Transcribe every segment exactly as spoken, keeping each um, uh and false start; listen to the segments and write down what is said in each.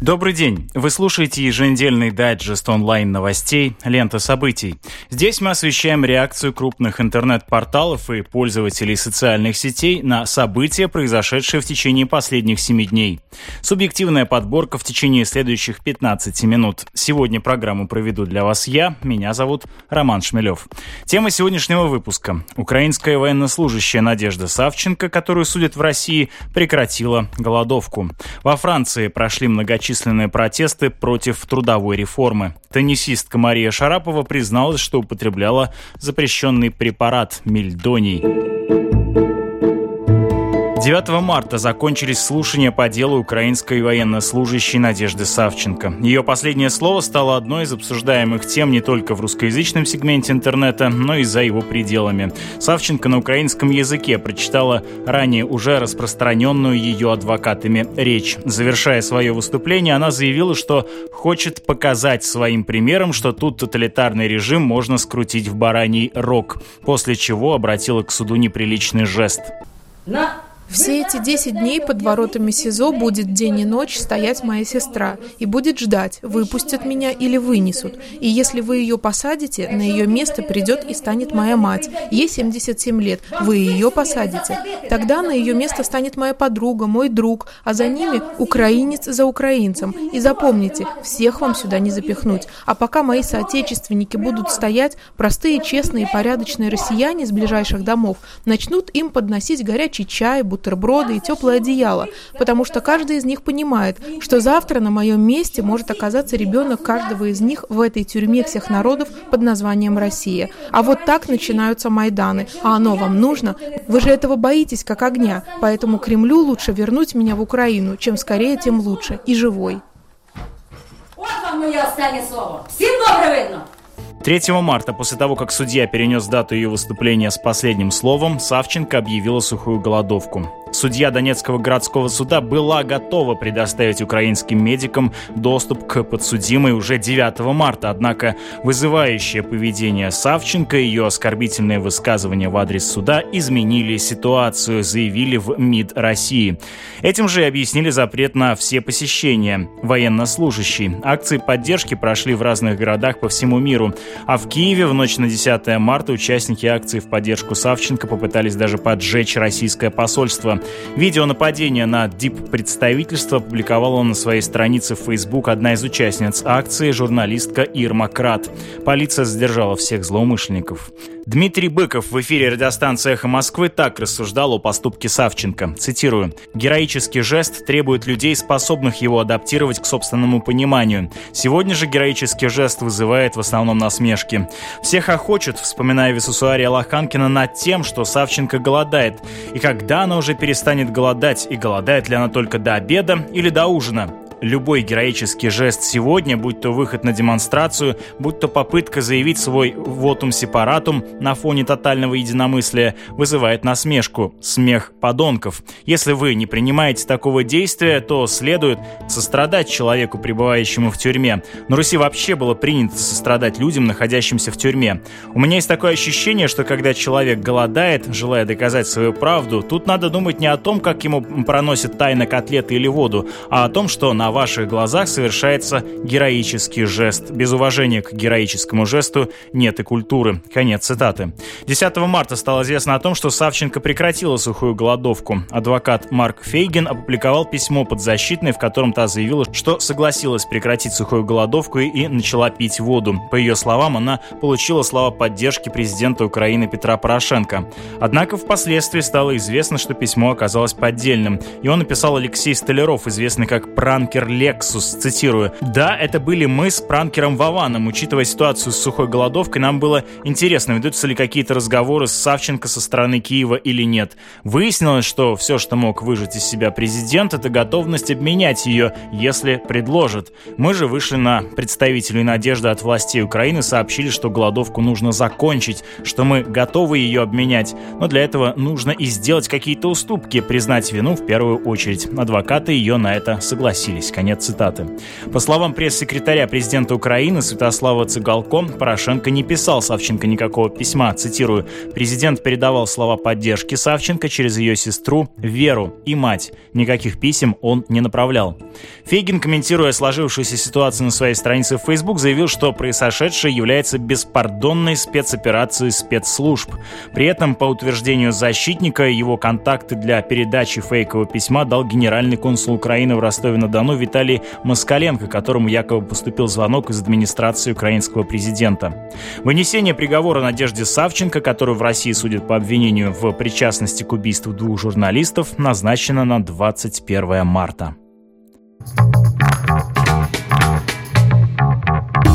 Добрый день! Вы слушаете еженедельный дайджест онлайн-новостей «Лента событий». Здесь мы освещаем реакцию крупных интернет-порталов и пользователей социальных сетей на события, произошедшие в течение последних семи дней. Субъективная подборка в течение следующих пятнадцати минут. Сегодня программу проведу для вас я. Меня зовут Роман Шмелев. Тема сегодняшнего выпуска. Украинская военнослужащая Надежда Савченко, которую судят в России, прекратила голодовку. Во Франции прошли многочисленные Численные протесты против трудовой реформы. Теннисистка Мария Шарапова призналась, что употребляла запрещенный препарат мельдоний. девятого марта закончились слушания по делу украинской военнослужащей Надежды Савченко. Ее последнее слово стало одной из обсуждаемых тем не только в русскоязычном сегменте интернета, но и за его пределами. Савченко на украинском языке прочитала ранее уже распространенную ее адвокатами речь. Завершая свое выступление, она заявила, что хочет показать своим примером, что тут тоталитарный режим можно скрутить в бараний рог, после чего обратила к суду неприличный жест. Все эти десять дней под воротами СИЗО будет день и ночь стоять моя сестра и будет ждать, выпустят меня или вынесут. И если вы ее посадите, на ее место придет и станет моя мать. Ей семьдесят семь лет, вы ее посадите. Тогда на ее место станет моя подруга, мой друг, а за ними украинец за украинцем. И запомните, всех вам сюда не запихнуть. А пока мои соотечественники будут стоять, простые, честные и порядочные россияне из ближайших домов начнут им подносить горячий чай, бутерброды и теплое одеяло, потому что каждый из них понимает, что завтра на моем месте может оказаться ребенок каждого из них в этой тюрьме всех народов под названием Россия. А вот так начинаются Майданы. А оно вам нужно? Вы же этого боитесь, как огня. Поэтому Кремлю лучше вернуть меня в Украину. Чем скорее, тем лучше. И живой. Вот вам мое останется слово. Всем доброго дня! третьего марта, после того, как судья перенес дату ее выступления с последним словом, Савченко объявила сухую голодовку. Судья Донецкого городского суда была готова предоставить украинским медикам доступ к подсудимой уже девятого марта, однако вызывающее поведение Савченко и ее оскорбительные высказывания в адрес суда изменили ситуацию, заявили в МИД России. Этим же и объяснили запрет на все посещения военнослужащей. Акции поддержки прошли в разных городах по всему миру, а в Киеве в ночь на десятое марта участники акции в поддержку Савченко попытались даже поджечь российское посольство. Видео нападения на диппредставительство опубликовала на своей странице в Facebook одна из участниц акции, журналистка Ирма Крат. Полиция задержала всех злоумышленников. Дмитрий Быков в эфире радиостанции «Эхо Москвы» так рассуждал о поступке Савченко. Цитирую. «Героический жест требует людей, способных его адаптировать к собственному пониманию. Сегодня же героический жест вызывает в основном насмешки. Всех охочут, вспоминая Висусуария Лоханкина, над тем, что Савченко голодает. И когда она уже перестанет голодать, и голодает ли она только до обеда или до ужина? Любой героический жест сегодня, будь то выход на демонстрацию, будь то попытка заявить свой «вотум сепаратум» на фоне тотального единомыслия, вызывает насмешку, смех подонков. Если вы не принимаете такого действия, то следует сострадать человеку, пребывающему в тюрьме. На Руси вообще было принято сострадать людям, находящимся в тюрьме. У меня есть такое ощущение, что когда человек голодает, желая доказать свою правду, тут надо думать не о том, как ему проносят тайно котлеты или воду, а о том, что на На ваших глазах совершается героический жест. Без уважения к героическому жесту нет и культуры». Конец цитаты. десятого марта стало известно о том, что Савченко прекратила сухую голодовку. Адвокат Марк Фейгин опубликовал письмо подзащитной, в котором та заявила, что согласилась прекратить сухую голодовку и начала пить воду. По ее словам, она получила слова поддержки президента Украины Петра Порошенко. Однако впоследствии стало известно, что письмо оказалось поддельным. Его написал Алексей Столяров, известный как пранкер Лексус, цитирую. «Да, это были мы с пранкером Вованом. Учитывая ситуацию с сухой голодовкой, нам было интересно, ведутся ли какие-то разговоры с Савченко со стороны Киева или нет. Выяснилось, что все, что мог выжать из себя президент, это готовность обменять ее, если предложат. Мы же вышли на представителей надежды от властей Украины, сообщили, что голодовку нужно закончить, что мы готовы ее обменять. Но для этого нужно и сделать какие-то уступки, признать вину в первую очередь». Адвокаты ее на это согласились. добились». Конец цитаты. По словам пресс-секретаря президента Украины Святослава Цеголко, Порошенко не писал Савченко никакого письма. Цитирую: «Президент передавал слова поддержки Савченко через ее сестру Веру и мать. Никаких писем он не направлял». Фейгин, комментируя сложившуюся ситуацию на своей странице в Facebook, заявил, что произошедшее является беспардонной спецоперацией спецслужб. При этом, по утверждению защитника, его контакты для передачи фейкового письма дал генеральный консул Украины в Ростове-на-Дону Виталий Москаленко, которому якобы поступил звонок из администрации украинского президента. Вынесение приговора Надежде Савченко, которую в России судят по обвинению в причастности к убийству двух журналистов, назначено на двадцать первое марта.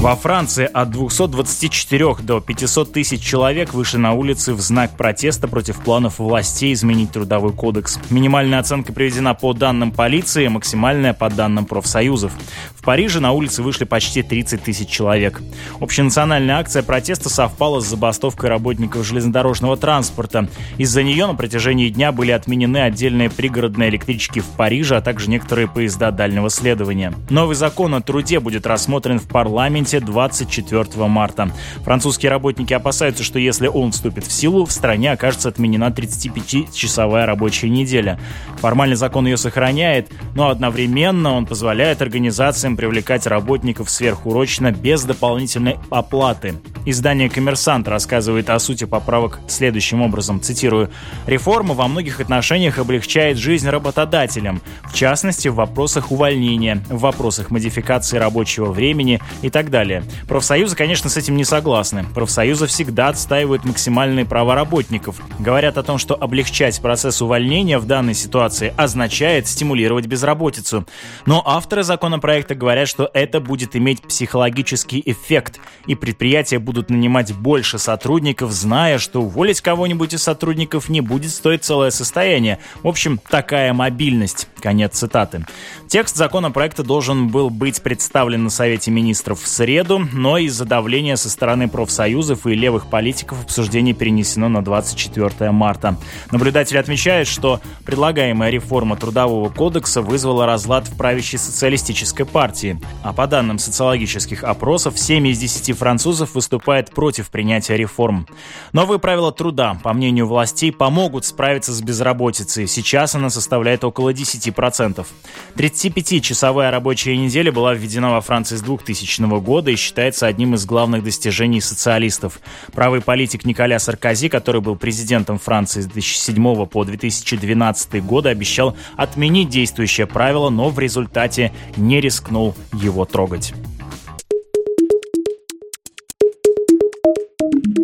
Во Франции от двухсот двадцати четырёх до пятисот тысяч человек вышли на улицы в знак протеста против планов властей изменить трудовой кодекс. Минимальная оценка приведена по данным полиции, максимальная по данным профсоюзов. В Париже на улицы вышли почти тридцать тысяч человек. Общенациональная акция протеста совпала с забастовкой работников железнодорожного транспорта. Из-за нее на протяжении дня были отменены отдельные пригородные электрички в Париже, а также некоторые поезда дальнего следования. Новый закон о труде будет рассмотрен в парламенте двадцать четвёртого марта. Французские работники опасаются, что если он вступит в силу, в стране окажется отменена тридцатипятичасовая рабочая неделя. Формально закон ее сохраняет, но одновременно он позволяет организациям привлекать работников сверхурочно без дополнительной оплаты. Издание «Коммерсант» рассказывает о сути поправок следующим образом, цитирую: «Реформа во многих отношениях облегчает жизнь работодателям, в частности в вопросах увольнения, в вопросах модификации рабочего времени и так далее». Далее. Профсоюзы, конечно, с этим не согласны. Профсоюзы всегда отстаивают максимальные права работников. Говорят о том, что облегчать процесс увольнения в данной ситуации означает стимулировать безработицу. Но авторы законопроекта говорят, что это будет иметь психологический эффект, и предприятия будут нанимать больше сотрудников, зная, что уволить кого-нибудь из сотрудников не будет стоить целое состояние. В общем, такая мобильность. Конец цитаты. Текст законопроекта должен был быть представлен на Совете министров в среду. Но из-за давления со стороны профсоюзов и левых политиков обсуждение перенесено на двадцать четвёртое марта. Наблюдатели отмечают, что предлагаемая реформа Трудового кодекса вызвала разлад в правящей социалистической партии. А по данным социологических опросов, семь из десяти французов выступает против принятия реформ. Новые правила труда, по мнению властей, помогут справиться с безработицей. Сейчас она составляет около десяти процентов. тридцатипятичасовая рабочая неделя была введена во Франции с двухтысячного года. и считается одним из главных достижений социалистов. Правый политик Николя Саркози, который был президентом Франции с две тысячи седьмого по две тысячи двенадцатый годы, обещал отменить действующее правило, но в результате не рискнул его трогать.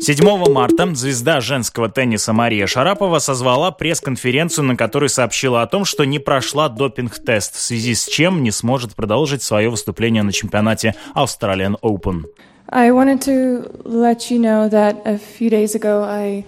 седьмого марта звезда женского тенниса Мария Шарапова созвала пресс-конференцию, на которой сообщила о том, что не прошла допинг-тест, в связи с чем не сможет продолжить свое выступление на чемпионате Australian Open. I wanted to let you know that a few days ago I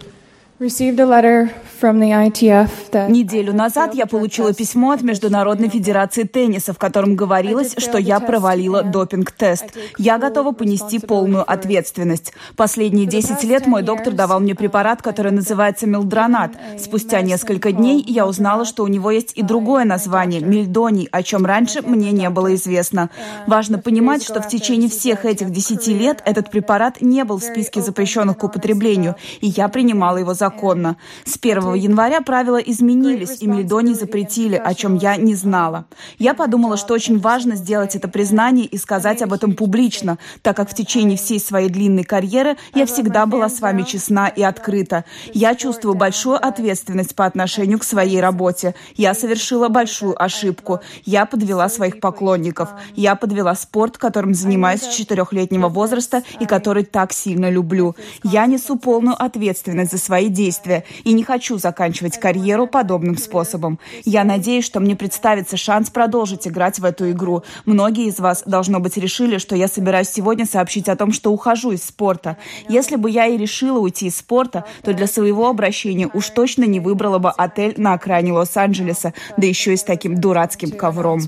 received a letter from the I T F that... Неделю назад я получила письмо от Международной федерации тенниса, в котором говорилось, что я провалила допинг-тест. Я готова понести полную ответственность. Последние десять лет мой доктор давал мне препарат, который называется мелдронат. Спустя несколько дней я узнала, что у него есть и другое название – мельдоний, о чем раньше мне не было известно. Важно понимать, что в течение всех этих десяти лет этот препарат не был в списке запрещенных к употреблению, и я принимала его законно. Законно. С первого января правила изменились, и мельдоний запретили, о чем я не знала. Я подумала, что очень важно сделать это признание и сказать об этом публично, так как в течение всей своей длинной карьеры я всегда была с вами честна и открыта. Я чувствую большую ответственность по отношению к своей работе. Я совершила большую ошибку. Я подвела своих поклонников. Я подвела спорт, которым занимаюсь с четырехлетнего возраста и который так сильно люблю. Я несу полную ответственность за свои действия. действия и не хочу заканчивать карьеру подобным способом. Я надеюсь, что мне представится шанс продолжить играть в эту игру. Многие из вас, должно быть, решили, что я собираюсь сегодня сообщить о том, что ухожу из спорта. Если бы я и решила уйти из спорта, то для своего обращения уж точно не выбрала бы отель на окраине Лос-Анджелеса, да еще и с таким дурацким ковром.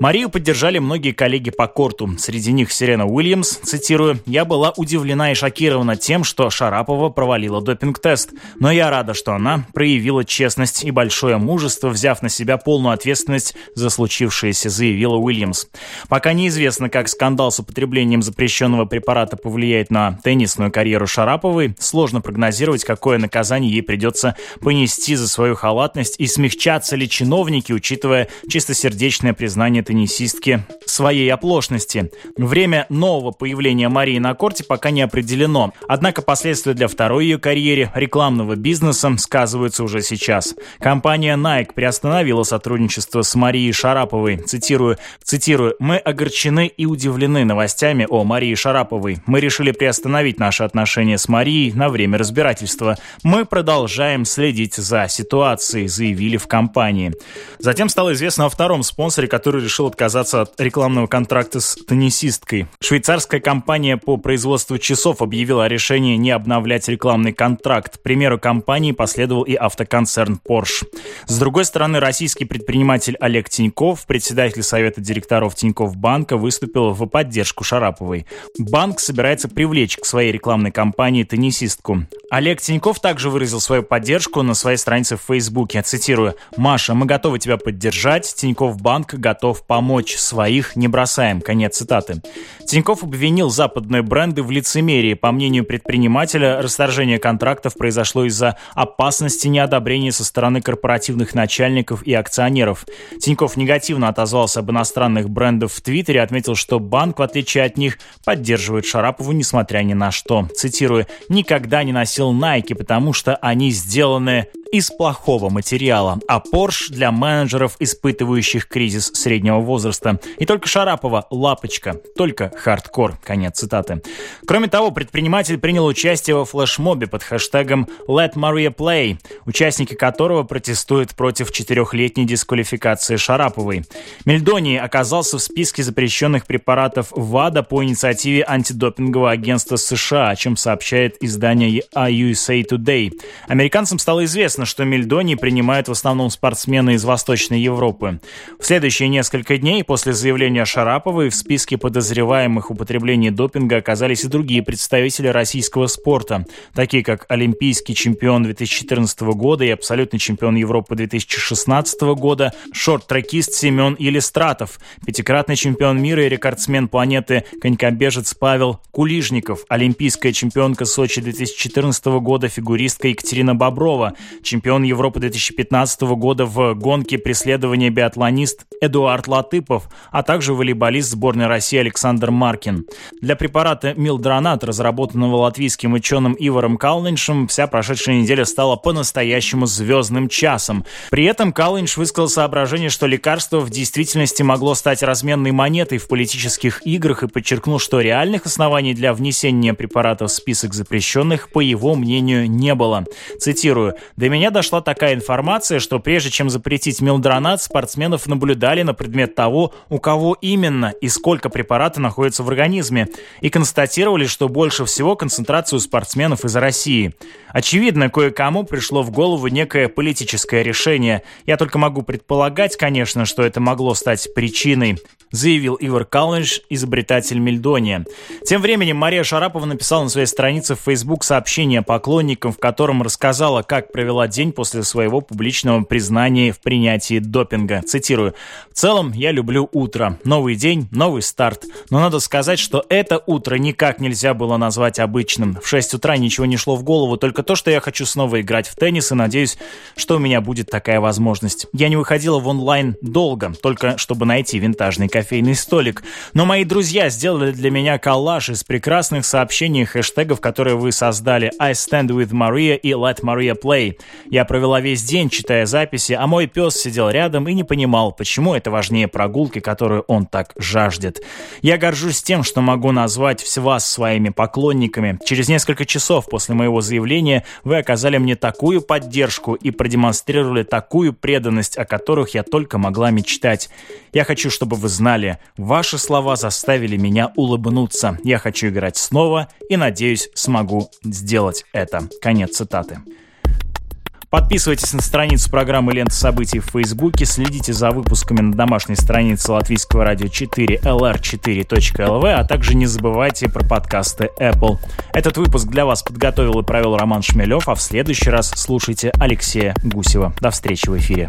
Марию поддержали многие коллеги по корту. Среди них Серена Уильямс, цитирую, «Я была удивлена и шокирована тем, что Шарапова провалила допинг-тест. Но я рада, что она проявила честность и большое мужество, взяв на себя полную ответственность за случившееся», заявила Уильямс. Пока неизвестно, как скандал с употреблением запрещенного препарата повлияет на теннисную карьеру Шараповой. Сложно прогнозировать, какое наказание ей придется понести за свою халатность и смягчаться ли чиновники, учитывая чистосердечное признание теннисистки своей оплошности. Время нового появления Марии на корте пока не определено. Однако последствия для второй ее карьеры, рекламного бизнеса, сказываются уже сейчас. Компания Nike приостановила сотрудничество с Марией Шараповой. Цитирую, цитирую, «Мы огорчены и удивлены новостями о Марии Шараповой. Мы решили приостановить наши отношения с Марией на время разбирательства. Мы продолжаем следить за ситуацией», заявили в компании. Затем стало известно о втором спонсоре, который решил отказаться от рекламного контракта с теннисисткой. Швейцарская компания по производству часов объявила о решении не обновлять рекламный контракт. К примеру компании последовал и автоконцерн Porsche. С другой стороны, российский предприниматель Олег Тиньков, председатель совета директоров Тиньков Банка, выступил в поддержку Шараповой. Банк собирается привлечь к своей рекламной кампании теннисистку. Олег Тиньков также выразил свою поддержку на своей странице в Фейсбуке. Цитирую, «Маша, мы готовы тебя поддержать. Тиньков Банк готов помочь. Своих не бросаем». Конец цитаты. Тиньков обвинил западные бренды в лицемерии. По мнению предпринимателя, расторжение контрактов произошло из-за опасности неодобрения со стороны корпоративных начальников и акционеров. Тиньков негативно отозвался об иностранных брендах в Твиттере, отметил, что банк, в отличие от них, поддерживает Шарапову, несмотря ни на что. Цитирую, «Никогда не носил Nike, потому что они сделаны из плохого материала, а Porsche для менеджеров, испытывающих кризис среднего возраста. И только Шарапова – лапочка, только хардкор». Конец цитаты. Кроме того, предприниматель принял участие во флешмобе под хэштегом «Let Maria Play», участники которого протестуют против четырехлетней дисквалификации Шараповой. Мельдоний оказался в списке запрещенных препаратов ВАДА по инициативе антидопингового агентства США, о чем сообщает издание ю эс эй Today. Американцам стало известно, что мельдоний принимают в основном спортсмены из Восточной Европы. В следующие несколько дней после заявления Шараповой в списке подозреваемых в употреблении допинга оказались и другие представители российского спорта, такие как олимпийский чемпион две тысячи четырнадцатого года и абсолютный чемпион Европы две тысячи шестнадцатого года, шорт-трекист Семен Елистратов, пятикратный чемпион мира и рекордсмен планеты конькобежец Павел Кулижников, олимпийская чемпионка Сочи две тысячи четырнадцатого года фигуристка Екатерина Боброва, чемпион Европы две тысячи пятнадцатого года в гонке преследования биатлонист Эдуард Латыпов, а также волейболист сборной России Александр Маркин. Для препарата мелдронат, разработанного латвийским ученым Иваром Калвиньшем, вся прошедшая неделя стала по-настоящему звездным часом. При этом Калвиньш высказал соображение, что лекарство в действительности могло стать разменной монетой в политических играх и подчеркнул, что реальных оснований для внесения препаратов в список запрещенных, по его мнению, не было. Цитирую, «До меня дошла такая информация, что прежде чем запретить мелдронат, спортсменов наблюдали на предмет того, у кого именно и сколько препарата находится в организме, и констатировали, что больше всего концентрацию спортсменов из России. Очевидно, кое-кому пришло в голову некое политическое решение. Я только могу предполагать, конечно, что это могло стать причиной», заявил Ивар Калвиньш, изобретатель мельдония. Тем временем Мария Шарапова написала на своей странице в Facebook сообщение поклонникам, в котором рассказала, как провела день после своего публичного признания в принятии допинга. Цитирую. «В целом, я люблю утро. Новый день, новый старт. Но надо сказать, что это утро никак нельзя было назвать обычным. В шесть утра ничего не шло в голову, только то, что я хочу снова играть в теннис и надеюсь, что у меня будет такая возможность. Я не выходила в онлайн долго, только чтобы найти винтажный кофейный столик. Но мои друзья сделали для меня коллаж из прекрасных сообщений и хэштегов, которые вы создали. I stand with Maria и Let Maria play. Я провела весь день, читая записи, а мой пес сидел рядом и не понимал, почему это важнее прогулки, которую он так жаждет. Я горжусь тем, что могу назвать вас своими поклонниками. Через несколько часов после моего заявления вы оказали мне такую поддержку и продемонстрировали такую преданность, о которых я только могла мечтать. Я хочу, чтобы вы знали, ваши слова заставили меня улыбнуться. Я хочу играть снова и, надеюсь, смогу сделать это». Конец цитаты. Подписывайтесь на страницу программы «Лента событий» в Фейсбуке, следите за выпусками на домашней странице Латвийского радио четыре эл эр четыре точка эл вэ, а также не забывайте про подкасты Apple. Этот выпуск для вас подготовил и провел Роман Шмелев, а в следующий раз слушайте Алексея Гусева. До встречи в эфире.